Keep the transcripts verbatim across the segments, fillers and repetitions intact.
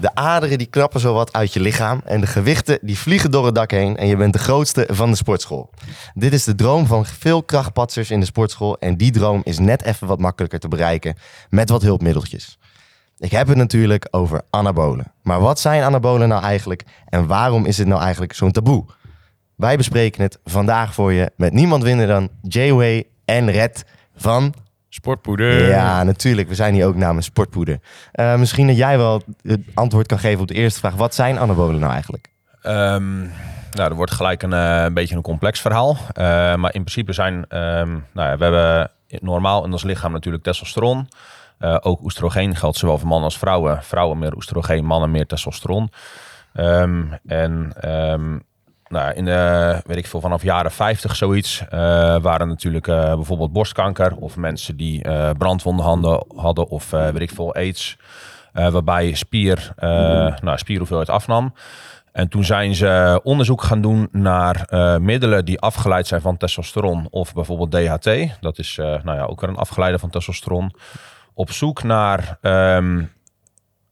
De aderen die knappen zowat uit je lichaam en de gewichten die vliegen door het dak heen en je bent de grootste van de sportschool. Dit is de droom van veel krachtpatsers in de sportschool en die droom is net even wat makkelijker te bereiken met wat hulpmiddeltjes. Ik heb het natuurlijk over anabolen. Maar wat zijn anabolen nou eigenlijk en waarom is het nou eigenlijk zo'n taboe? Wij bespreken het vandaag voor je met niemand minder dan Jay Way en Red van... Sportpoeder. Ja, natuurlijk. We zijn hier ook namens Sportpoeder. Uh, misschien dat jij wel het antwoord kan geven op de eerste vraag. Wat zijn anabolen nou eigenlijk? Um, nou, er wordt gelijk een, uh, een beetje een complex verhaal. Uh, maar in principe zijn... Um, nou ja, we hebben normaal in ons lichaam natuurlijk testosteron. Uh, ook oestrogeen geldt zowel voor mannen als vrouwen. Vrouwen meer oestrogeen, mannen meer testosteron. Um, en... Um, Nou, in de, weet ik veel, vanaf jaren vijftig zoiets, uh, waren natuurlijk uh, bijvoorbeeld borstkanker of mensen die uh, brandwonden handen, hadden of uh, weet ik veel, aids, uh, waarbij spier, uh, mm. nou, spierhoeveelheid afnam. En toen zijn ze onderzoek gaan doen naar uh, middelen die afgeleid zijn van testosteron of bijvoorbeeld D H T. Dat is uh, nou ja, ook weer een afgeleide van testosteron. Op zoek naar... Um,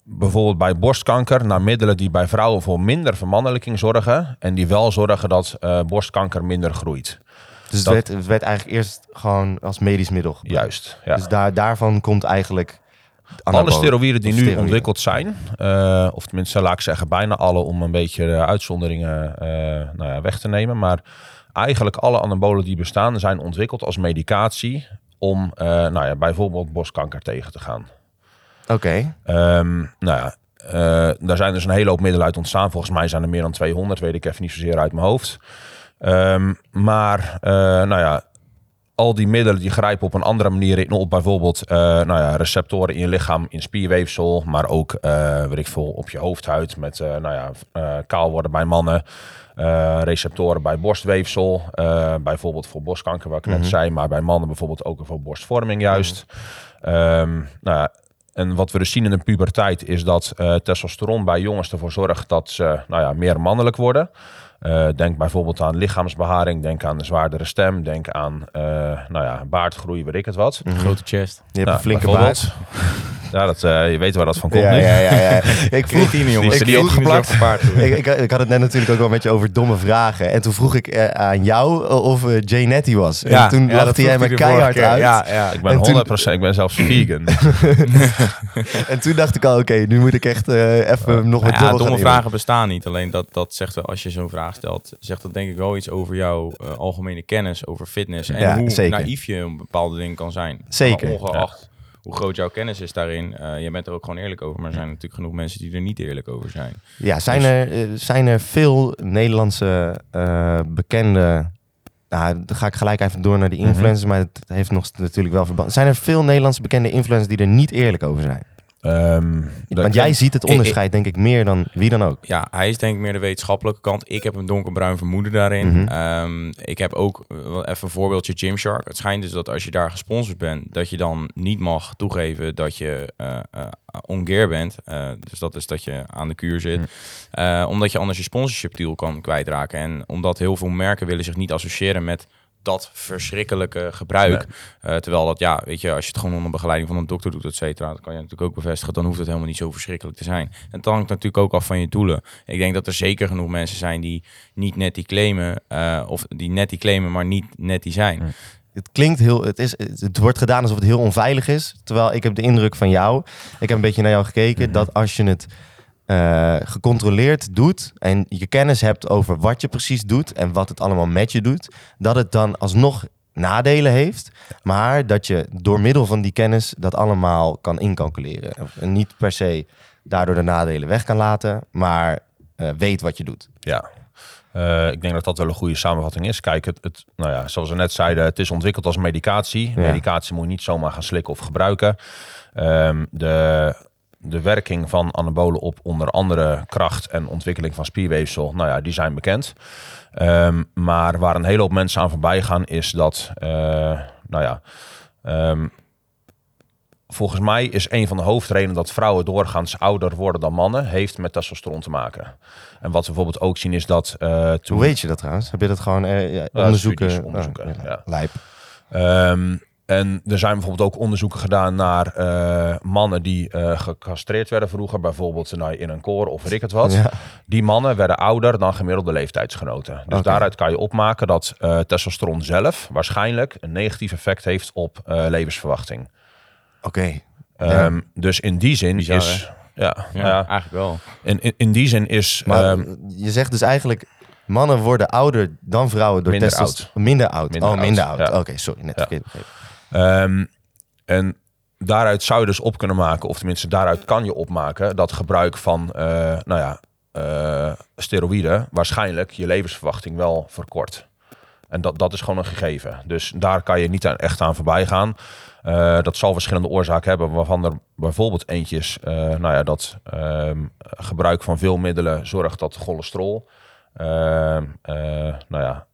bijvoorbeeld bij borstkanker, naar middelen die bij vrouwen voor minder vermannelijking zorgen en die wel zorgen dat uh, borstkanker minder groeit. Dus dat, het, werd, het werd eigenlijk eerst gewoon als medisch middel gebruikt. Juist, ja. Dus daar, daarvan komt eigenlijk... Alle steroïden die steroïden. nu ontwikkeld zijn, uh, of tenminste laat ik zeggen bijna alle, om een beetje de uitzonderingen uh, nou ja, weg te nemen, maar eigenlijk alle anabolen die bestaan zijn ontwikkeld als medicatie om uh, nou ja, bijvoorbeeld borstkanker tegen te gaan. Oké. Okay. Um, nou ja, uh, daar zijn dus een hele hoop middelen uit ontstaan. Volgens mij zijn er meer dan tweehonderd, weet ik even niet zozeer uit mijn hoofd. Um, maar, uh, nou ja, al die middelen die grijpen op een andere manier op bijvoorbeeld uh, nou ja, receptoren in je lichaam, in spierweefsel, maar ook, uh, weet ik veel, op je hoofdhuid met, uh, nou ja, uh, kaal worden bij mannen, uh, receptoren bij borstweefsel, uh, bijvoorbeeld voor borstkanker, waar ik mm-hmm. net zei, maar bij mannen bijvoorbeeld ook voor borstvorming juist. Mm-hmm. Um, nou ja. En wat we dus zien in de puberteit is dat uh, testosteron bij jongens ervoor zorgt dat ze nou ja, meer mannelijk worden. Uh, denk bijvoorbeeld aan lichaamsbeharing, denk aan een zwaardere stem, denk aan uh, nou ja, baardgroei, weet ik het wat. Mm-hmm. Grote chest. Je hebt nou, een flinke baard. Ja, dat, uh, je weet waar dat van komt ja, nu. Ja, ja, ja. Ik vroeg die jongens. Ik, die opgeplakt. ik, ik, ik had het net natuurlijk ook wel met je over domme vragen. En toen vroeg ik uh, aan jou of uh, Jay Netty was. Ja, en toen ja, lachte jij mij keihard uit. Ja, ja. Ik ben honderd procent, toen... ik ben zelfs vegan. En toen dacht ik al, oké, okay, nu moet ik echt uh, even uh, nog wat ja, domme vragen nemen. Bestaan niet. Alleen dat, dat zegt wel, als je zo'n vraag stelt, zegt dat denk ik wel iets over jouw uh, algemene kennis over fitness. En ja, hoe zeker. naïef je een bepaalde ding kan zijn. Zeker. Maar ongeacht. Ja. Hoe groot jouw kennis is daarin. Uh, je bent er ook gewoon eerlijk over. Maar er zijn natuurlijk genoeg mensen die er niet eerlijk over zijn. Ja, zijn, dus... er, uh, zijn er veel Nederlandse uh, bekende... Nou, dan ga ik gelijk even door naar die influencers. Mm-hmm. Maar het heeft nog natuurlijk wel verband. Zijn er veel Nederlandse bekende influencers die er niet eerlijk over zijn? Um, Want jij denk... ziet het onderscheid ik, ik... denk ik meer dan wie dan ook. Ja, hij is denk ik meer de wetenschappelijke kant. Ik heb een donkerbruin vermoeden daarin. Mm-hmm. Um, ik heb ook wel even een voorbeeldje Gymshark. Het schijnt dus dat als je daar gesponsord bent, dat je dan niet mag toegeven dat je uh, uh, ongear bent. Uh, dus dat is dat je aan de kuur zit. Mm. Uh, omdat je anders je sponsorship deal kan kwijtraken. En omdat heel veel merken willen zich niet associëren met dat verschrikkelijke gebruik. Nee. Uh, terwijl dat, ja, weet je, als je het gewoon onder begeleiding van een dokter doet, et cetera, dat kan je natuurlijk ook bevestigen, dan hoeft het helemaal niet zo verschrikkelijk te zijn. En het hangt natuurlijk ook af van je doelen. Ik denk dat er zeker genoeg mensen zijn die niet net die claimen, uh, of die net die claimen, maar niet net die zijn. Nee. Het klinkt heel, het is, het wordt gedaan alsof het heel onveilig is, terwijl ik heb de indruk van jou, ik heb een beetje naar jou gekeken, mm-hmm. dat als je het Uh, gecontroleerd doet en je kennis hebt over wat je precies doet en wat het allemaal met je doet, dat het dan alsnog nadelen heeft, maar dat je door middel van die kennis dat allemaal kan incalculeren. En niet per se daardoor de nadelen weg kan laten, maar uh, weet wat je doet. Ja. Uh, ik denk dat dat wel een goede samenvatting is. Kijk, het, het, nou ja, zoals we net zeiden, het is ontwikkeld als medicatie. Ja. Medicatie moet je niet zomaar gaan slikken of gebruiken. Um, de... De werking van anabolen op onder andere kracht en ontwikkeling van spierweefsel, nou ja, die zijn bekend. Um, maar waar een hele hoop mensen aan voorbij gaan, is dat, uh, nou ja, um, volgens mij is een van de hoofdredenen dat vrouwen doorgaans ouder worden dan mannen, heeft met testosteron te maken. En wat we bijvoorbeeld ook zien is dat... Uh, toen... Hoe weet je dat trouwens? Heb je dat gewoon uh, ja, onderzoeken? Uh, studies, onderzoeken, oh, ja. ja. Lijp. Um, En er zijn bijvoorbeeld ook onderzoeken gedaan naar uh, mannen die uh, gecastreerd werden vroeger. Bijvoorbeeld in een koor of weet ik het wat. Ja. Die mannen werden ouder dan gemiddelde leeftijdsgenoten. Dus okay. daaruit kan je opmaken dat uh, testosteron zelf waarschijnlijk een negatief effect heeft op uh, levensverwachting. Oké. Okay. Um, ja. Dus in die zin Bizar, is... Ja, ja, ja, eigenlijk wel. In, in, in die zin is... Maar, um, je zegt dus eigenlijk... Mannen worden ouder dan vrouwen door minder oud. Minder oud. Minder oh, oud. minder oud. Ja. Oké, okay, sorry. Net verkeerd begrepen. Ja. Um, en daaruit zou je dus op kunnen maken, of tenminste daaruit kan je opmaken, dat gebruik van uh, nou ja, uh, steroïden waarschijnlijk je levensverwachting wel verkort. En dat, dat is gewoon een gegeven. Dus daar kan je niet aan, echt aan voorbij gaan. Uh, dat zal verschillende oorzaken hebben, waarvan er bijvoorbeeld eentje is uh, nou ja, dat uh, gebruik van veel middelen zorgt dat cholesterol... Uh, uh, nou ja,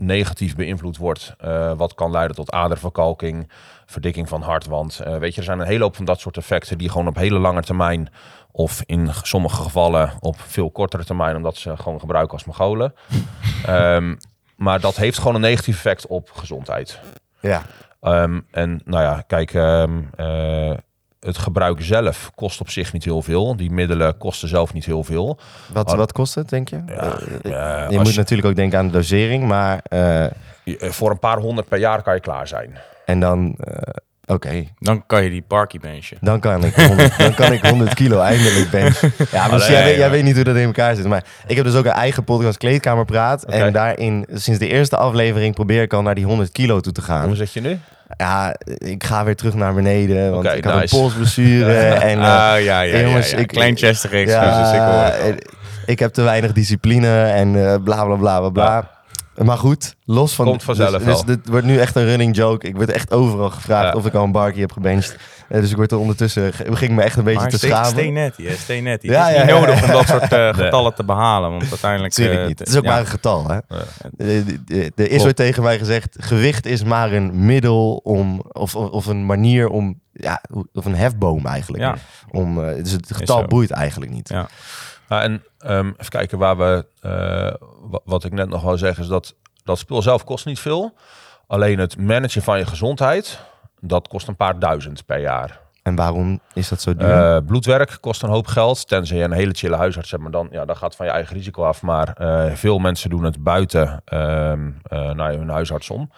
negatief beïnvloed wordt, uh, wat kan leiden tot aderverkalking, verdikking van hartwand. Uh, weet je, er zijn een hele hoop van dat soort effecten die gewoon op hele lange termijn, of in sommige gevallen op veel kortere termijn, omdat ze gewoon gebruiken als mogolen. um, maar dat heeft gewoon een negatief effect op gezondheid. Ja. Um, en nou ja, kijk, um, uh, het gebruik zelf kost op zich niet heel veel. Die middelen kosten zelf niet heel veel. Wat, wat kost het, denk je? Ja, uh, je moet je... natuurlijk ook denken aan de dosering, maar... Uh... Voor een paar honderd per jaar kan je klaar zijn. En dan... Uh... Oké. Okay. Dan kan je die parkie benchen. Dan kan ik honderd, dan kan ik honderd kilo eindelijk benchen. Ja, maar jij, ja. jij weet niet hoe dat in elkaar zit. Maar ik heb dus ook een eigen podcast, Kleedkamer Praat. Okay. En daarin, sinds de eerste aflevering, probeer ik al naar die honderd kilo toe te gaan. Hoe zit je nu? Ja, ik ga weer terug naar beneden. Want okay, ik had nice. een polsblessure. en, uh, ah, ja, ja, jongens, ja, ja. Ik, klein chestig excuses. Ja, ik, hoor. ik heb te weinig discipline en uh, bla, bla, bla, bla. Ja. Maar goed, los van... Komt vanzelf dus, dus dit wordt nu echt een running joke. Ik werd echt overal gevraagd ja. of ik al een barkie heb gebenched. Uh, dus ik word er ondertussen... beging me echt een beetje maar te schamen. Stay netty, stay netty. Ja, het is ja, niet ja, nodig ja. om dat soort uh, getallen te behalen. Want uiteindelijk... Uh, niet. Het is ook ja. maar een getal, hè. Ja. Er is ooit tegen mij gezegd... gewicht is maar een middel om... Of, of een manier om... Ja, of een hefboom eigenlijk. Ja. Om, uh, dus het getal boeit eigenlijk niet. Ja. Ah, en um, even kijken waar we... Uh, wat ik net nog wou zeggen is dat... dat spul zelf kost niet veel. Alleen het managen van je gezondheid... dat kost een paar duizend per jaar. En waarom is dat zo duur? Uh, bloedwerk kost een hoop geld. Tenzij je een hele chille huisarts hebt. Maar dan ja, dat gaat van je eigen risico af. Maar uh, veel mensen doen het buiten uh, uh, naar hun huisarts om.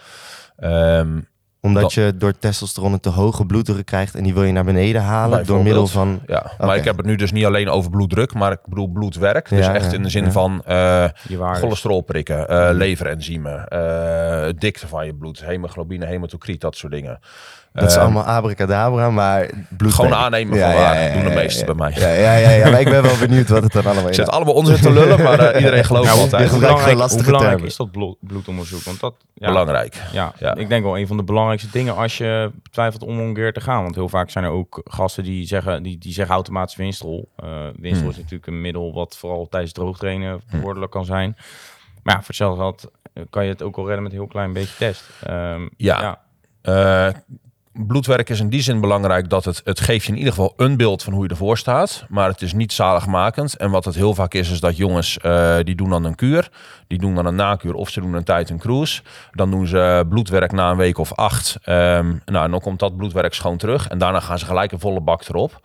Um, Omdat dat, je door testosteron een te hoge bloeddruk krijgt... en die wil je naar beneden halen door middel van... Ja, okay. Maar ik heb het nu dus niet alleen over bloeddruk... maar ik bedoel bloedwerk. Ja, dus echt ja, in de zin ja. van uh, cholesterol prikken, uh, leverenzymen... Uh, dikte van je bloed, hemoglobine, hematocriet, dat soort dingen. Dat is um, allemaal abracadabra, maar... bloed gewoon aannemen van ja, waar, ja, ja, doen de meesten ja, ja, bij mij. Ja, ja, ja, ja, maar ik ben wel benieuwd wat het dan allemaal is. Het zit allemaal onzin te lullen, maar uh, iedereen gelooft nou, altijd. Hoe belangrijk, hoe belangrijk is dat bloedonderzoek? Want dat, ja, belangrijk. Ja, ja, ik denk wel een van de belangrijkste dingen als je twijfelt om een keer te gaan. Want heel vaak zijn er ook gasten die zeggen, die, die zeggen automatisch Winstrol. Uh, Winstrol hmm. is natuurlijk een middel wat vooral tijdens droogtrainen bevorderlijk kan zijn. Maar ja, voor hetzelfde geld kan je het ook al redden met een heel klein beetje test. Um, ja, ja. Uh, bloedwerk is in die zin belangrijk dat het, het geeft je in ieder geval een beeld van hoe je ervoor staat. Maar het is niet zaligmakend. En wat het heel vaak is, is dat jongens uh, die doen dan een kuur. Die doen dan een nakuur of ze doen een tijd een cruise. Dan doen ze bloedwerk na een week of acht. Um, nou, dan komt dat bloedwerk schoon terug. En daarna gaan ze gelijk een volle bak erop.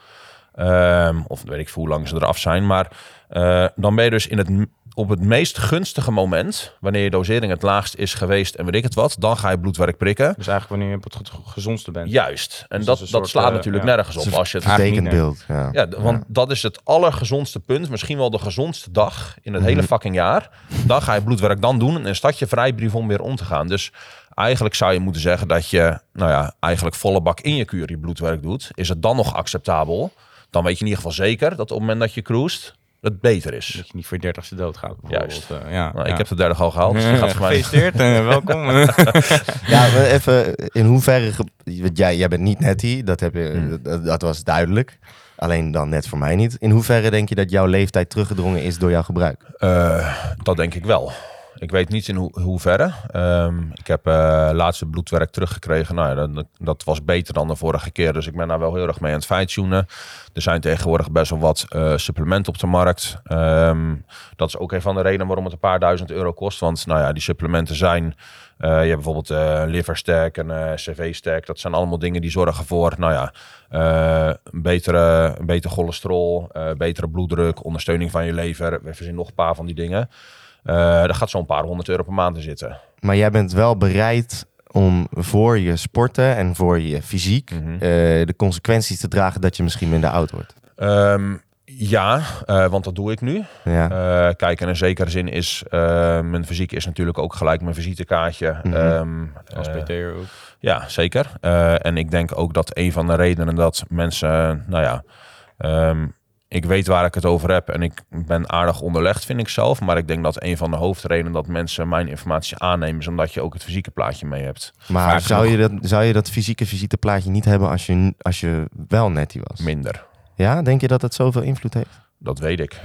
Um, of weet ik veel hoe lang ze eraf zijn. Maar uh, dan ben je dus in het... op het meest gunstige moment, wanneer je dosering het laagst is geweest en weet ik het wat, dan ga je bloedwerk prikken. Dus eigenlijk wanneer je op het gezondste bent. Juist. En dus dat, dat, dat slaat uh, natuurlijk ja. nergens op. Als je het eigenlijk beeld. Ja. Ja, want ja. dat is het allergezondste punt, misschien wel de gezondste dag in het mm-hmm. hele fucking jaar. Dan ga je bloedwerk dan doen en staat je vrijbrief om weer om te gaan. Dus eigenlijk zou je moeten zeggen dat je, nou ja, eigenlijk volle bak in je kuur je bloedwerk doet. Is het dan nog acceptabel? Dan weet je in ieder geval zeker dat op het moment dat je cruist, dat beter is. Dat je niet voor je dertigste dood gaat. Juist. Uh, ja, nou, ja. Ik heb de dertig al gehaald. Dus gaat gefeliciteerd en welkom. Ja, even in hoeverre... Ge- jij, jij bent niet netty, dat, heb je, hmm. dat, dat was duidelijk. Alleen dan net voor mij niet. In hoeverre denk je dat jouw leeftijd teruggedrongen is door jouw gebruik? Uh, dat denk ik wel. Ik weet niet in ho- hoeverre. Um, ik heb uh, laatste bloedwerk teruggekregen. Nou ja, dat, dat was beter dan de vorige keer. Dus ik ben daar wel heel erg mee aan het fine-tunen. Er zijn tegenwoordig best wel wat uh, supplementen op de markt. Um, dat is ook een van de redenen waarom het een paar duizend euro kost. Want nou ja, die supplementen zijn... Uh, je hebt bijvoorbeeld uh, liverstack en uh, C V stack. Dat zijn allemaal dingen die zorgen voor... Nou ja, uh, betere, beter cholesterol, uh, betere bloeddruk, ondersteuning van je lever. We verzinnen nog een paar van die dingen. Uh, daar gaat zo'n paar honderd euro per maand in zitten. Maar jij bent wel bereid om voor je sporten en voor je fysiek... Mm-hmm. Uh, de consequenties te dragen dat je misschien minder oud wordt. Um, ja, uh, want dat doe ik nu. Ja. Uh, kijk, in een zekere zin is... Uh, mijn fysiek is natuurlijk ook gelijk mijn visitekaartje. Mm-hmm. Um, Als P T'er ook. Uh, ja, zeker. Uh, en ik denk ook dat een van de redenen dat mensen... Uh, nou ja... Um, Ik weet waar ik het over heb en ik ben aardig onderlegd, vind ik zelf. Maar ik denk dat een van de hoofdredenen dat mensen mijn informatie aannemen... is omdat je ook het fysieke plaatje mee hebt. Maar Vaak zou nog... je dat zou je dat fysieke visiteplaatje niet hebben als je, als je wel netty was? Minder. Ja, denk je dat het zoveel invloed heeft? Dat weet ik.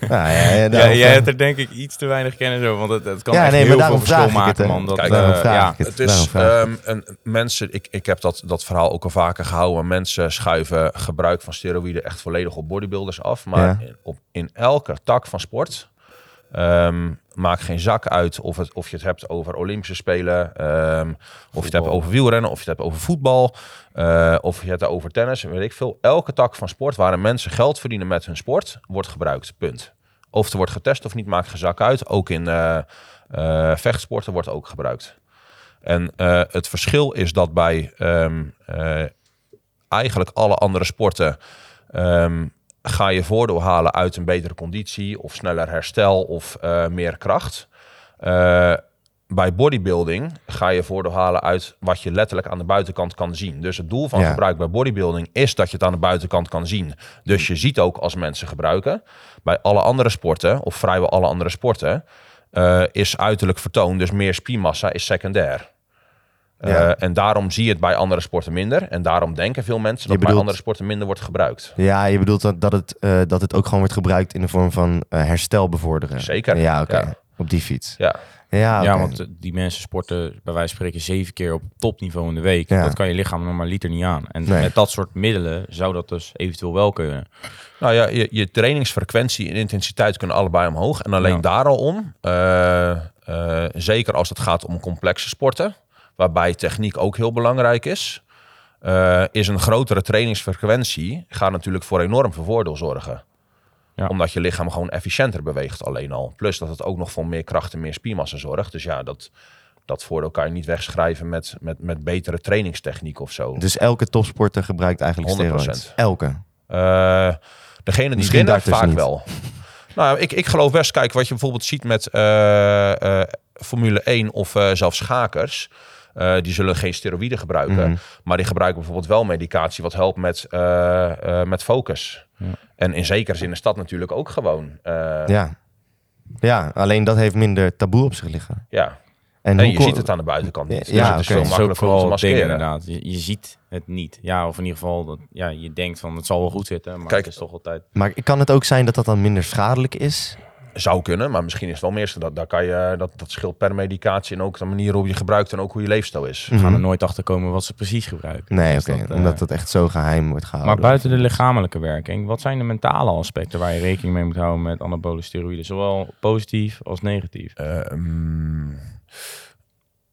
Nou, ja, ja, daarom... ja, jij hebt er denk ik iets te weinig kennis over. Want het, het kan ja, echt nee, heel veel verschil maken, man. Kijk, het is... Um, een, mensen, ik, ik heb dat, dat verhaal ook al vaker gehouden. Mensen schuiven gebruik van steroïden echt volledig op bodybuilders af. Maar ja. in, op, in elke tak van sport... Um, maakt geen zak uit of, het, of je het hebt over Olympische Spelen, um, of je het hebt over wielrennen, of je het hebt over voetbal, uh, of je het hebt over tennis, weet ik veel. Elke tak van sport waarin mensen geld verdienen met hun sport, wordt gebruikt, punt. Of er wordt getest of niet, maakt geen zak uit. Ook in uh, uh, vechtsporten wordt ook gebruikt. En uh, het verschil is dat bij um, uh, eigenlijk alle andere sporten... Um, ga je voordeel halen uit een betere conditie... of sneller herstel of uh, meer kracht. Uh, bij bodybuilding ga je voordeel halen uit... wat je letterlijk aan de buitenkant kan zien. Dus het doel van ja. gebruik bij bodybuilding... is dat je het aan de buitenkant kan zien. Dus je ziet ook als mensen gebruiken... bij alle andere sporten, of vrijwel alle andere sporten... Uh, is uiterlijk vertoon, dus meer spiermassa is secundair. Uh, ja. En daarom zie je het bij andere sporten minder. En daarom denken veel mensen dat bedoelt, bij andere sporten minder wordt gebruikt. Ja, je bedoelt dat, dat, het, uh, dat het ook gewoon wordt gebruikt in de vorm van uh, herstel bevorderen. Zeker. Ja, oké. Okay. Ja. Op die fiets. Ja, ja, okay. Ja, want die mensen sporten bij wijze van spreken zeven keer op topniveau in de week. Ja. Dat kan je lichaam normaliter niet aan. En nee. met dat soort middelen zou dat dus eventueel wel kunnen. Nou ja, je, je trainingsfrequentie en intensiteit kunnen allebei omhoog. En alleen ja. daar al om, uh, uh, zeker als het gaat om complexe sporten... waarbij techniek ook heel belangrijk is... Uh, is een grotere trainingsfrequentie... gaat natuurlijk voor enorm veel voordeel zorgen. Ja. Omdat je lichaam gewoon efficiënter beweegt alleen al. Plus dat het ook nog voor meer kracht en meer spiermassa zorgt. Dus ja, dat, dat voordeel kan je niet wegschrijven... met, met, met betere trainingstechniek of zo. Dus elke topsporter gebruikt eigenlijk steroïden? honderd procent. Elke? Uh, degene die winnen vaak niet. Wel. Nou, ik, ik geloof best. Kijk, wat je bijvoorbeeld ziet met uh, uh, Formule één... of uh, zelfs schakers... Uh, die zullen geen steroïden gebruiken. Mm-hmm. Maar die gebruiken bijvoorbeeld wel medicatie... wat helpt met, uh, uh, met focus. Ja. En in zekere zin is dat natuurlijk ook gewoon. Uh... Ja. ja, alleen dat heeft minder taboe op zich liggen. Ja, en, en je ko- ziet het aan de buitenkant niet. Ja, dus ja, het is okay. veel makkelijker om te maskeren. Dingen, inderdaad. Je, je ziet het niet. Ja, of in ieder geval, dat, ja, je denkt van het zal wel goed zitten. Maar Kijk, het is toch altijd... Maar kan het ook zijn dat dat dan minder schadelijk is... Zou kunnen, maar misschien is het wel meer. Dat, daar kan je, dat, dat scheelt per medicatie en ook de manier hoe je gebruikt en ook hoe je leefstijl is. We gaan mm-hmm. er nooit achter komen wat ze precies gebruiken. Nee, dus okay, dat, omdat uh, dat echt zo geheim wordt gehouden. Maar buiten de lichamelijke werking, wat zijn de mentale aspecten waar je rekening mee moet houden met anabole steroïden? Zowel positief als negatief? Uh, um,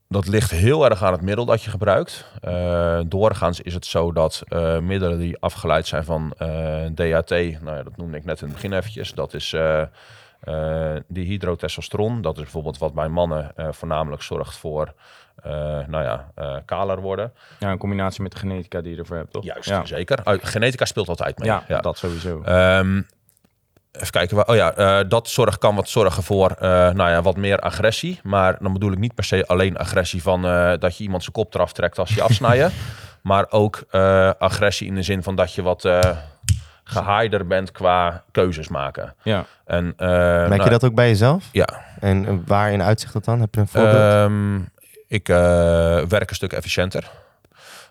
dat ligt heel erg aan het middel dat je gebruikt. Uh, doorgaans is het zo dat uh, middelen die afgeleid zijn van uh, D H T, nou ja, dat noemde ik net in het begin eventjes, dat is... Uh, Uh, dihydrotestosteron, dat is bijvoorbeeld wat bij mannen uh, voornamelijk zorgt voor uh, nou ja, uh, kaler worden. Ja, in combinatie met de genetica die je ervoor hebt, toch? Juist, ja. Zeker. Uh, genetica speelt altijd mee. Ja, ja. Dat sowieso. Um, even kijken. Oh ja, uh, dat zorg kan wat zorgen voor uh, nou ja, wat meer agressie. Maar dan bedoel ik niet per se alleen agressie van uh, dat je iemand zijn kop eraf trekt als je afsnijdt. Maar ook uh, agressie in de zin van dat je wat... Uh, gehaaider bent qua keuzes maken. Ja. En, uh, Merk nou, je dat ook bij jezelf? Ja. En waarin uitzicht dat dan? Heb je een voorbeeld? Um, ik uh, werk een stuk efficiënter.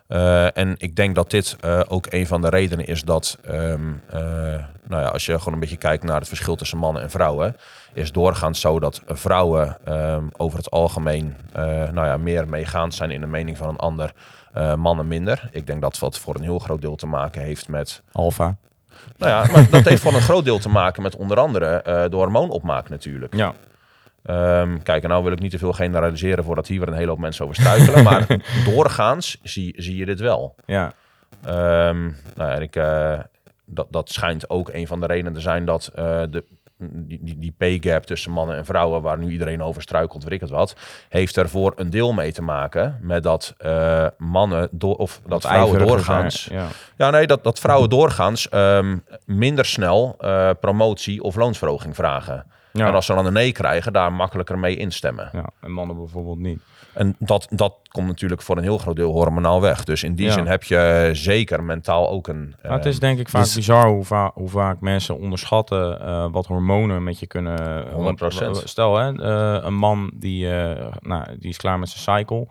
Uh, en ik denk dat dit uh, ook een van de redenen is dat um, uh, nou ja, als je gewoon een beetje kijkt naar het verschil tussen mannen en vrouwen, is doorgaans zo dat vrouwen uh, over het algemeen uh, nou ja, meer meegaand zijn in de mening van een ander, uh, mannen minder. Ik denk dat dat voor een heel groot deel te maken heeft met... Alpha. Nou ja, maar dat heeft voor een groot deel te maken met onder andere uh, de hormoonopmaak natuurlijk. Ja. Um, kijk, en nou wil ik niet te veel generaliseren voordat hier weer een hele hoop mensen over struikelen. Maar doorgaans zie, zie je dit wel. Ja. Um, nou ja, ik, uh, dat, dat schijnt ook een van de redenen te zijn dat uh, de, die, die pay gap tussen mannen en vrouwen, waar nu iedereen over struikelt, weet ik het wat, heeft er voor een deel mee te maken met dat uh, mannen do- of dat, dat vrouwen doorgaans, ja. ja, nee, dat, dat vrouwen doorgaans um, minder snel uh, promotie of loonsverhoging vragen. Ja. En als ze dan een nee krijgen, daar makkelijker mee instemmen. Ja, en mannen bijvoorbeeld niet. En dat, dat komt natuurlijk voor een heel groot deel hormonaal weg. Dus in die ja. zin heb je zeker mentaal ook een... Ja, het is denk ik vaak dit... bizar hoe, va- hoe vaak mensen onderschatten uh, wat hormonen met je kunnen... honderd procent. Stel, hè, uh, een man die, uh, nou, die is klaar met zijn cycle.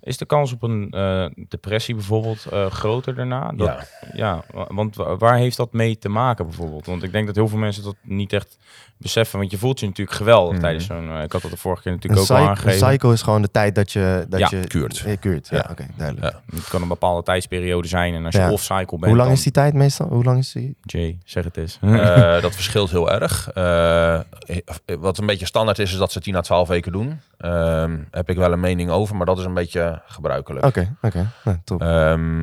Is de kans op een uh, depressie bijvoorbeeld uh, groter daarna? Dat, ja. ja. Want waar heeft dat mee te maken bijvoorbeeld? Want ik denk dat heel veel mensen dat niet echt beseffen. Want je voelt je natuurlijk geweldig mm-hmm. tijdens zo'n... Uh, ik had dat de vorige keer natuurlijk een ook psych- al aangegeven. Een cycle is gewoon de tijd dat je... Dat ja, je kuurt. Je kuurt, ja, ja. oké, okay, duidelijk. Ja. Het kan een bepaalde tijdsperiode zijn. En als je ja. off-cycle bent... Hoe lang dan... is die tijd meestal? Hoe lang is die? Jay, zeg het eens. Uh, dat verschilt heel erg. Uh, wat een beetje standaard is, is dat ze tien à twaalf weken doen. Uh, heb ik wel een mening over, maar dat is een beetje... gebruikelijk. Oké, okay, oké. Okay. Nou, top. Um,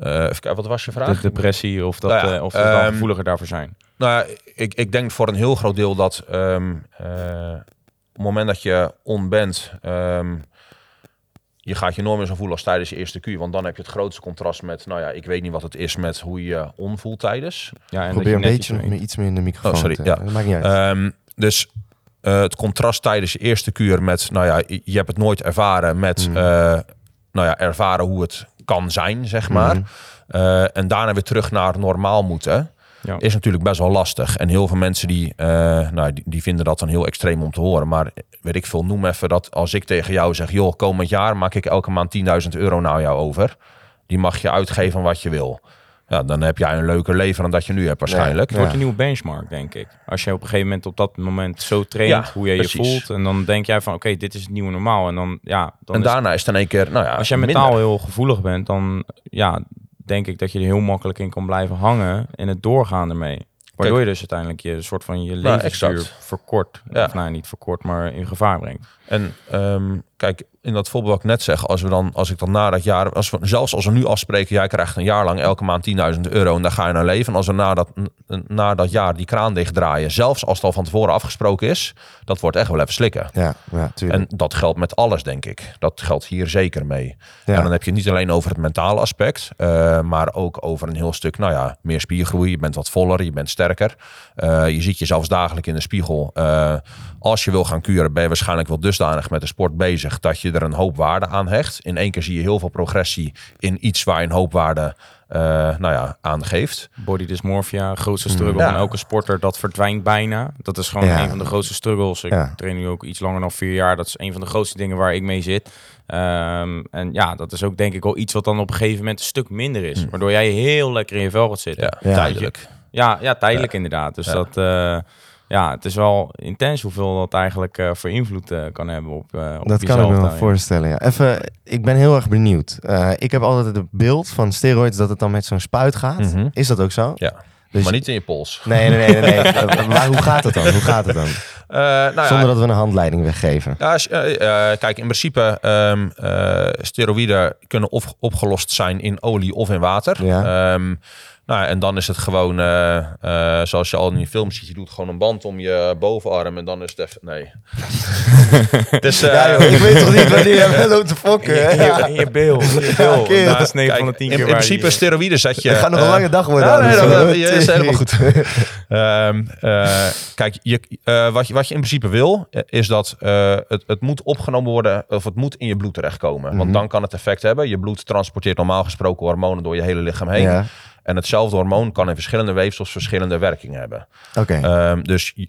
uh, even kijken, wat was je vraag? De depressie of dat, nou ja, uh, of dat um, dan gevoeliger daarvoor zijn? Nou ja, ik, ik denk voor een heel groot deel dat um, uh, op het moment dat je on bent, um, je gaat je nooit meer zo voelen als tijdens je eerste Q. Want dan heb je het grootste contrast met, nou ja, ik weet niet wat het is met hoe je on voelt tijdens. Ja, en probeer een beetje iets meer, iets meer in de microfoon. Oh, sorry. Te, ja. Dat maakt niet uit. Um, dus... Uh, het contrast tijdens je eerste kuur met, nou ja, je hebt het nooit ervaren met, mm. uh, nou ja, ervaren hoe het kan zijn, zeg maar. Mm. Uh, en daarna weer terug naar normaal moeten, ja. is natuurlijk best wel lastig. En heel veel mensen die, uh, nou, die, die vinden dat dan heel extreem om te horen. Maar weet ik veel, noem even dat als ik tegen jou zeg, joh, komend jaar maak ik elke maand tienduizend euro naar jou over. Die mag je uitgeven wat je wil. Ja, dan heb jij een leuker leven dan dat je nu hebt waarschijnlijk. Ja, het wordt een ja. nieuwe benchmark, denk ik. Als je op een gegeven moment op dat moment zo traint, ja, hoe je precies. je voelt. En dan denk jij van, oké, okay, dit is het nieuwe normaal. En, dan, ja, dan en is daarna het, is het in één keer, nou ja, als jij mentaal minder. heel gevoelig bent, dan ja, denk ik dat je er heel makkelijk in kan blijven hangen. En het doorgaan ermee. Waardoor je dus uiteindelijk je soort van je levensduur nou, verkort. Ja. Of nou, niet verkort, maar in gevaar brengt. En um, kijk, in dat voorbeeld wat ik net zeg, als we dan, als ik dan na dat jaar, als we, zelfs als we nu afspreken, jij krijgt een jaar lang elke maand tienduizend euro en daar ga je naar leven. En als we na dat, na dat jaar die kraan dichtdraaien, zelfs als het al van tevoren afgesproken is, dat wordt echt wel even slikken. Ja, ja, tuurlijk. En dat geldt met alles, denk ik. Dat geldt hier zeker mee. Ja. En dan heb je het niet alleen over het mentale aspect, uh, maar ook over een heel stuk, nou ja, meer spiergroei. Je bent wat voller, je bent sterker. Uh, je ziet jezelf dagelijks in de spiegel. Uh, als je wil gaan kuren, ben je waarschijnlijk wel dusdanig met de sport bezig dat je er een hoop waarde aan hecht. In één keer zie je heel veel progressie in iets waar je een hoop waarde uh, nou ja, aan geeft. Body dysmorphia, grootste struggle ja. van elke sporter. Dat verdwijnt bijna. Dat is gewoon ja. een van de grootste struggles. Ik ja. train nu ook iets langer dan vier jaar. Dat is een van de grootste dingen waar ik mee zit. Um, en ja, dat is ook denk ik wel iets wat dan op een gegeven moment een stuk minder is. Mm. Waardoor jij heel lekker in je vel gaat zitten. Ja, ja. Tijdelijk. Ja, ja tijdelijk ja. inderdaad. Dus ja. dat... Uh, Ja, het is wel intens hoeveel dat eigenlijk uh, voor invloed uh, kan hebben op, uh, op dat jezelf. Dat kan ik me wel voorstellen, ja. Even, ik ben heel erg benieuwd. Uh, ik heb altijd het beeld van steroids dat het dan met zo'n spuit gaat. Mm-hmm. Is dat ook zo? Ja, dus maar niet in je pols. Nee, nee, nee. nee, nee. uh, maar hoe gaat het dan? Hoe gaat het dan? Uh, nou ja, Zonder dat we een handleiding weggeven. Ja, uh, uh, kijk, in principe um, uh, steroïden kunnen op- opgelost zijn in olie of in water. Ja. Um, Nou, en dan is het gewoon, uh, uh, zoals je al in die film ziet, je doet gewoon een band om je bovenarm en dan is het even... Nee. dus, uh, ja, joh, ik weet toch niet wanneer je bent om te fokken, hè? Je, je, je bil. Je bil. Okay, nou, dat is negen kijk, van de tien keer in, in principe, je... steroïden zet je... Het gaat nog een uh, lange dag worden. Nou, nee, dan, dan, je, is helemaal goed. um, uh, kijk, je, uh, wat, je, wat je in principe wil, is dat uh, het, het moet opgenomen worden, of het moet in je bloed terechtkomen. Mm-hmm. Want dan kan het effect hebben. Je bloed transporteert normaal gesproken hormonen door je hele lichaam heen. Ja. En hetzelfde hormoon kan in verschillende weefsels verschillende werkingen hebben. Okay. Um, dus uh,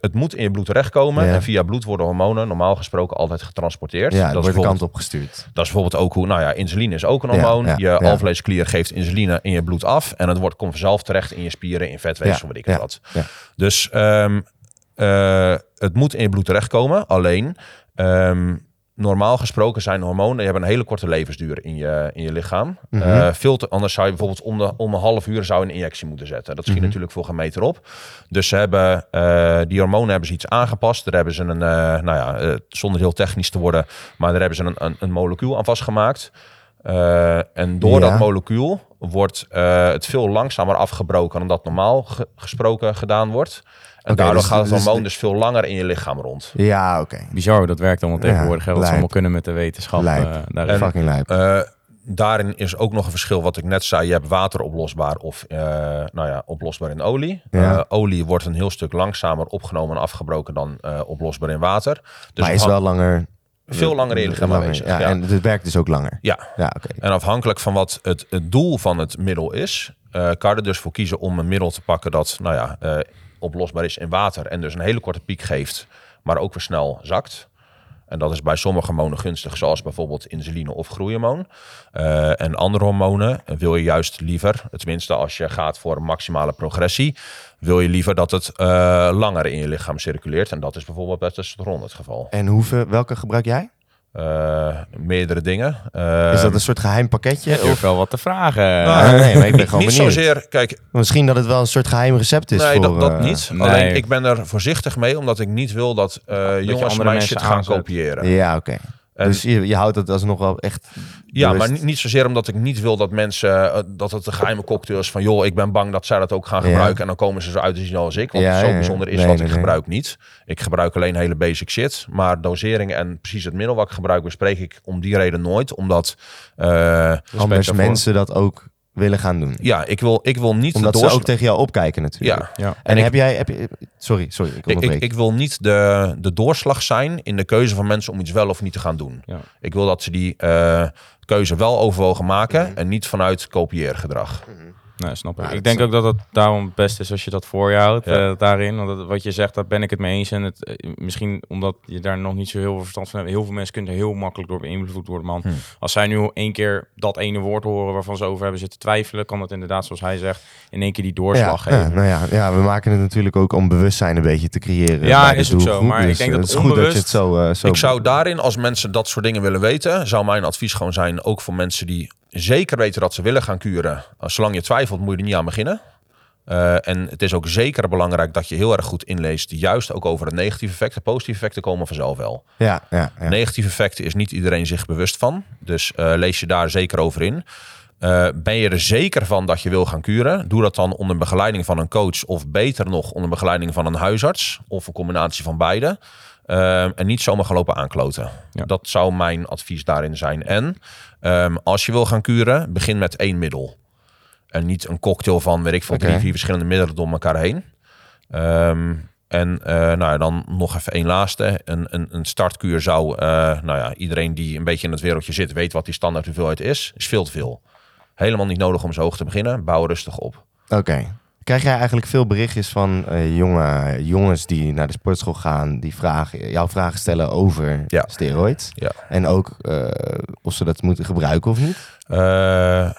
het moet in je bloed terechtkomen. Ja. En via bloed worden hormonen normaal gesproken altijd getransporteerd. Ja, dat wordt de kant op gestuurd. Dat is bijvoorbeeld ook hoe, nou ja, insuline is ook een hormoon. Ja, ja, je ja. alvleesklier geeft insuline in je bloed af. En het wordt, komt vanzelf terecht in je spieren, in vetweefsel, ja, weet ik ja, wat. Ja. Dus um, uh, het moet in je bloed terechtkomen. Alleen... Um, normaal gesproken zijn hormonen, die hebben een hele korte levensduur in je, in je lichaam. Mm-hmm. Uh, veel te, anders zou je bijvoorbeeld om, de, om een half uur zou een injectie moeten zetten. Dat schiet mm-hmm. natuurlijk voor geen meter op. Dus ze hebben, uh, die hormonen hebben ze iets aangepast. Daar hebben ze een, uh, nou ja, uh, zonder heel technisch te worden, maar daar hebben ze een, een, een molecuul aan vastgemaakt. Uh, en door ja. dat molecuul wordt uh, het veel langzamer afgebroken dan dat normaal ge- gesproken gedaan wordt. En okay, daardoor dus, gaat het dus, hormoon dus veel langer in je lichaam rond. Ja, oké. Okay. Bizar, dat werkt allemaal tegenwoordig. Ja, dat ze allemaal kunnen met de wetenschap. Lijp. Uh, daarin. En, fucking lijp. Uh, daarin is ook nog een verschil wat ik net zei. Je hebt water oplosbaar of uh, nou ja, oplosbaar in olie. Ja. Uh, olie wordt een heel stuk langzamer opgenomen en afgebroken dan uh, oplosbaar in water. Dus maar is wel langer... Veel langer in lichaam aanwezig. Ja, ja. En het werkt dus ook langer. Ja. ja okay. En afhankelijk van wat het, het doel van het middel is, uh, kan je er dus voor kiezen om een middel te pakken dat, nou ja, uh, oplosbaar is in water en dus een hele korte piek geeft, maar ook weer snel zakt. En dat is bij sommige hormonen gunstig, zoals bijvoorbeeld insuline of groeihormoon. Uh, en andere hormonen wil je juist liever, tenminste als je gaat voor maximale progressie, wil je liever dat het uh, langer in je lichaam circuleert. En dat is bijvoorbeeld bij testosteron het geval. En hoeveel, welke gebruik jij? Uh, meerdere dingen. Uh, is dat een soort geheim pakketje? Ja, of wel wat te vragen. Nou, nee, maar ik ben niet, gewoon niet zozeer. Kijk, misschien dat het wel een soort geheim recept is. Nee, voor, dat, dat uh, niet. Nee. Alleen ik ben er voorzichtig mee, omdat ik niet wil dat, uh, dat jongens mijn shit gaan aanzet. kopiëren. Ja, oké. Okay. En, dus je, je houdt het alsnog wel echt... Ja, bewust. Maar niet zozeer omdat ik niet wil dat mensen... dat het de geheime cocktail is van... joh, ik ben bang dat zij dat ook gaan gebruiken... Ja. En dan komen ze zo uit te zien als ik. Want ja, zo ja, bijzonder is nee, wat nee, ik nee. gebruik niet. Ik gebruik alleen hele basic shit. Maar dosering en precies het middel wat ik gebruik... bespreek ik om die reden nooit. Omdat... Uh, Anders mensen voor... dat ook... willen gaan doen. Ja, ik wil, ik wil niet... Omdat doors... ze ook tegen jou opkijken natuurlijk. Ja. ja. En, en ik, heb jij... Heb je... Sorry, sorry. Ik, ik, ik, ik wil niet de, de doorslag zijn in de keuze van mensen om iets wel of niet te gaan doen. Ja. Ik wil dat ze die uh, keuze wel overwogen maken mm-hmm. en niet vanuit kopieergedrag. Mm-hmm. Nee, snap ik. Ja, ik denk ook dat het daarom best is als je dat voor je houdt, ja. uh, daarin. Want dat, wat je zegt, daar ben ik het mee eens. En het, uh, misschien omdat je daar nog niet zo heel veel verstand van hebt. Heel veel mensen kunnen er heel makkelijk door beïnvloed worden, man. Hm. Als zij nu één keer dat ene woord horen waarvan ze over hebben zitten twijfelen, kan dat inderdaad, zoals hij zegt, in één keer die doorslag ja, geven. Ja, nou ja, ja, we maken het natuurlijk ook om bewustzijn een beetje te creëren. Ja, bij is het zo. Maar dus ik denk dat het is onbewust, goed dat je het zo... Uh, zo ik zou daarin, als mensen dat soort dingen willen weten, zou mijn advies gewoon zijn, ook voor mensen die... zeker weten dat ze willen gaan kuren. Zolang je twijfelt, moet je er niet aan beginnen. Uh, en het is ook zeker belangrijk dat je heel erg goed inleest. Juist ook over de negatieve effecten. Positieve effecten komen vanzelf wel. Ja, ja, ja. Negatieve effecten is niet iedereen zich bewust van. Dus uh, lees je daar zeker over in. Uh, ben je er zeker van dat je wil gaan kuren? Doe dat dan onder begeleiding van een coach. Of beter nog, onder begeleiding van een huisarts. Of een combinatie van beide. Uh, en niet zomaar gaan lopen aankloten. Ja. Dat zou mijn advies daarin zijn. En um, als je wil gaan kuren, begin met één middel. En niet een cocktail van, weet ik veel, okay. drie, vier verschillende middelen door elkaar heen. Um, en uh, nou ja, dan nog even één laatste. Een, een, een startkuur zou, uh, nou ja, iedereen die een beetje in het wereldje zit, weet wat die standaard hoeveelheid is. Is veel te veel. Helemaal niet nodig om zo hoog te beginnen. Bouw rustig op. Oké. Okay. Krijg jij eigenlijk veel berichtjes van uh, jonge jongens die naar de sportschool gaan, die vragen, jouw vragen stellen over ja. steroids? Ja. En ook uh, of ze dat moeten gebruiken of niet? Uh,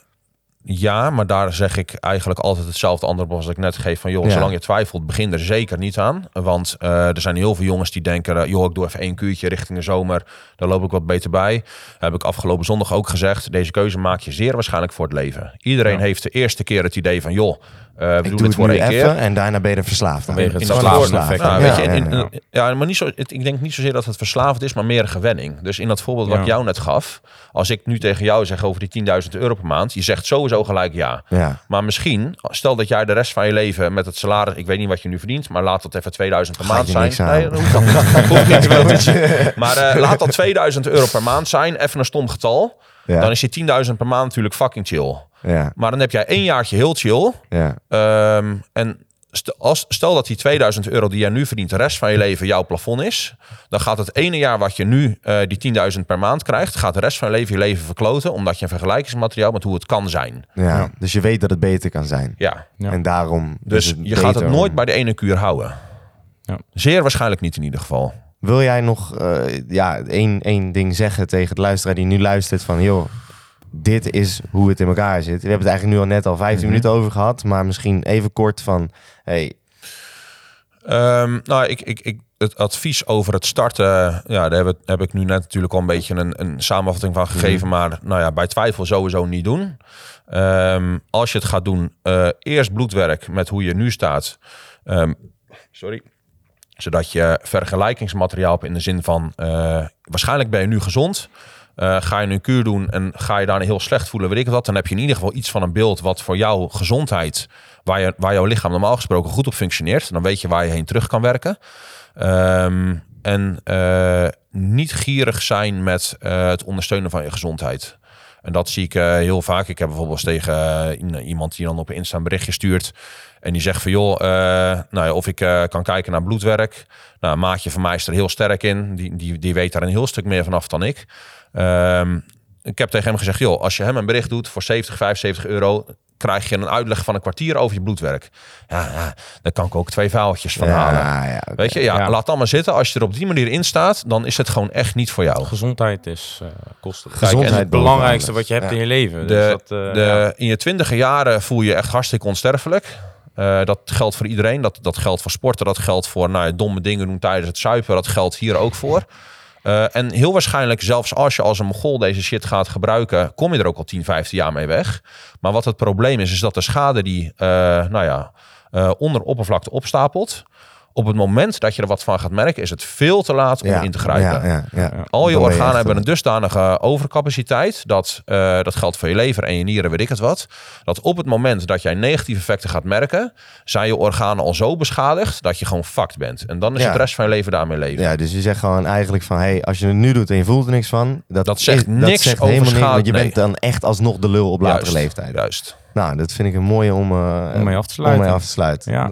ja, maar daar zeg ik eigenlijk altijd hetzelfde antwoord als ik net geef van joh, ja. zolang je twijfelt, begin er zeker niet aan. Want uh, er zijn heel veel jongens die denken, uh, joh, ik doe even één kuurtje richting de zomer, daar loop ik wat beter bij. Heb ik afgelopen zondag ook gezegd, deze keuze maak je zeer waarschijnlijk voor het leven. Iedereen ja. heeft de eerste keer het idee van joh, Uh, we ik doen doe het voor één keer en daarna ben je er verslaafd aan. Ja, maar niet zo, het, ik denk niet zozeer dat het verslaafd is, maar meer een gewenning. Dus in dat voorbeeld ja. wat ik jou net gaf, als ik nu tegen jou zeg over die tienduizend euro per maand, je zegt sowieso gelijk ja. ja. Maar misschien, stel dat jij de rest van je leven met het salaris, ik weet niet wat je nu verdient, maar laat dat even tweeduizend per maand zijn. Nee, dat hoeft niet. Maar uh, laat dat tweeduizend euro per maand zijn, even een stom getal. Ja. Dan is die tienduizend per maand natuurlijk fucking chill. Ja. Maar dan heb jij één jaartje heel chill. Ja. Um, en stel dat die tweeduizend euro die jij nu verdient de rest van je leven jouw plafond is. Dan gaat het ene jaar wat je nu uh, die tienduizend per maand krijgt, gaat de rest van je leven je leven verkloten. Omdat je een vergelijkingsmateriaal met hoe het kan zijn. Ja, ja. Dus je weet dat het beter kan zijn. Ja. Ja. En daarom. Dus je beter gaat het nooit om... bij de ene kuur houden. Ja. Zeer waarschijnlijk niet in ieder geval. Wil jij nog uh, ja, één, één ding zeggen tegen de luisteraar die nu luistert van joh, dit is hoe het in elkaar zit. We hebben het eigenlijk nu al net al vijftien mm-hmm. minuten over gehad, maar misschien even kort van hey. Um, nou, ik, ik, ik, het advies over het starten, ja, daar heb, heb ik nu net natuurlijk al een beetje een, een samenvatting van gegeven, mm-hmm. maar nou ja, bij twijfel sowieso niet doen. Um, als je het gaat doen, uh, eerst bloedwerk met hoe je nu staat. Um, sorry. Zodat je vergelijkingsmateriaal hebt in de zin van... Uh, waarschijnlijk ben je nu gezond. Uh, ga je nu een kuur doen en ga je daarna heel slecht voelen, weet ik wat. Dan heb je in ieder geval iets van een beeld wat voor jouw gezondheid... waar, je, waar jouw lichaam normaal gesproken goed op functioneert. Dan weet je waar je heen terug kan werken. Um, en uh, niet gierig zijn met uh, het ondersteunen van je gezondheid. En dat zie ik uh, heel vaak. Ik heb bijvoorbeeld tegen uh, iemand die dan op Insta een berichtje stuurt... En die zegt van joh, uh, nou ja, of ik uh, kan kijken naar bloedwerk. Nou, een maatje van mij is er heel sterk in. Die, die, die weet daar een heel stuk meer vanaf dan ik. Um, ik heb tegen hem gezegd, joh, als je hem een bericht doet voor zeventig, vijfenzeventig euro... krijg je een uitleg van een kwartier over je bloedwerk. Ja, ja, daar kan ik ook twee vaaltjes van ja, halen. Ja, okay. Weet je, ja, ja. Laat dat maar zitten. Als je er op die manier in staat, dan is het gewoon echt niet voor jou. Gezondheid is uh, kostelijk. Gezondheid is het belangrijkste wat je hebt ja. in je leven. De, dus dat, uh, de, ja. In je twintige jaren voel je echt hartstikke onsterfelijk. Uh, dat geldt voor iedereen. Dat, dat geldt voor sporten. Dat geldt voor nou ja, domme dingen doen tijdens het zuipen. Dat geldt hier ook voor. Uh, en heel waarschijnlijk, zelfs als je als een mogol deze shit gaat gebruiken... kom je er ook al tien, vijftien jaar mee weg. Maar wat het probleem is, is dat de schade die uh, nou ja, uh, onder oppervlakte opstapelt... op het moment dat je er wat van gaat merken... is het veel te laat om ja, in te grijpen. Ja, ja, ja. Al je organen je hebben een dusdanige overcapaciteit... dat, uh, dat geldt voor je lever en je nieren, weet ik het wat... dat op het moment dat jij negatieve effecten gaat merken... zijn je organen al zo beschadigd dat je gewoon fucked bent. En dan is ja. het rest van je leven daarmee leven. Ja, dus je zegt gewoon eigenlijk van... hey, als je het nu doet en je voelt er niks van... dat, dat zegt niks dat zegt over schade. Want je nee. bent dan echt alsnog de lul op latere juist, leeftijd. Juist. Nou, dat vind ik een mooie om, uh, om mee af te sluiten. Om mee af te sluiten. Ja.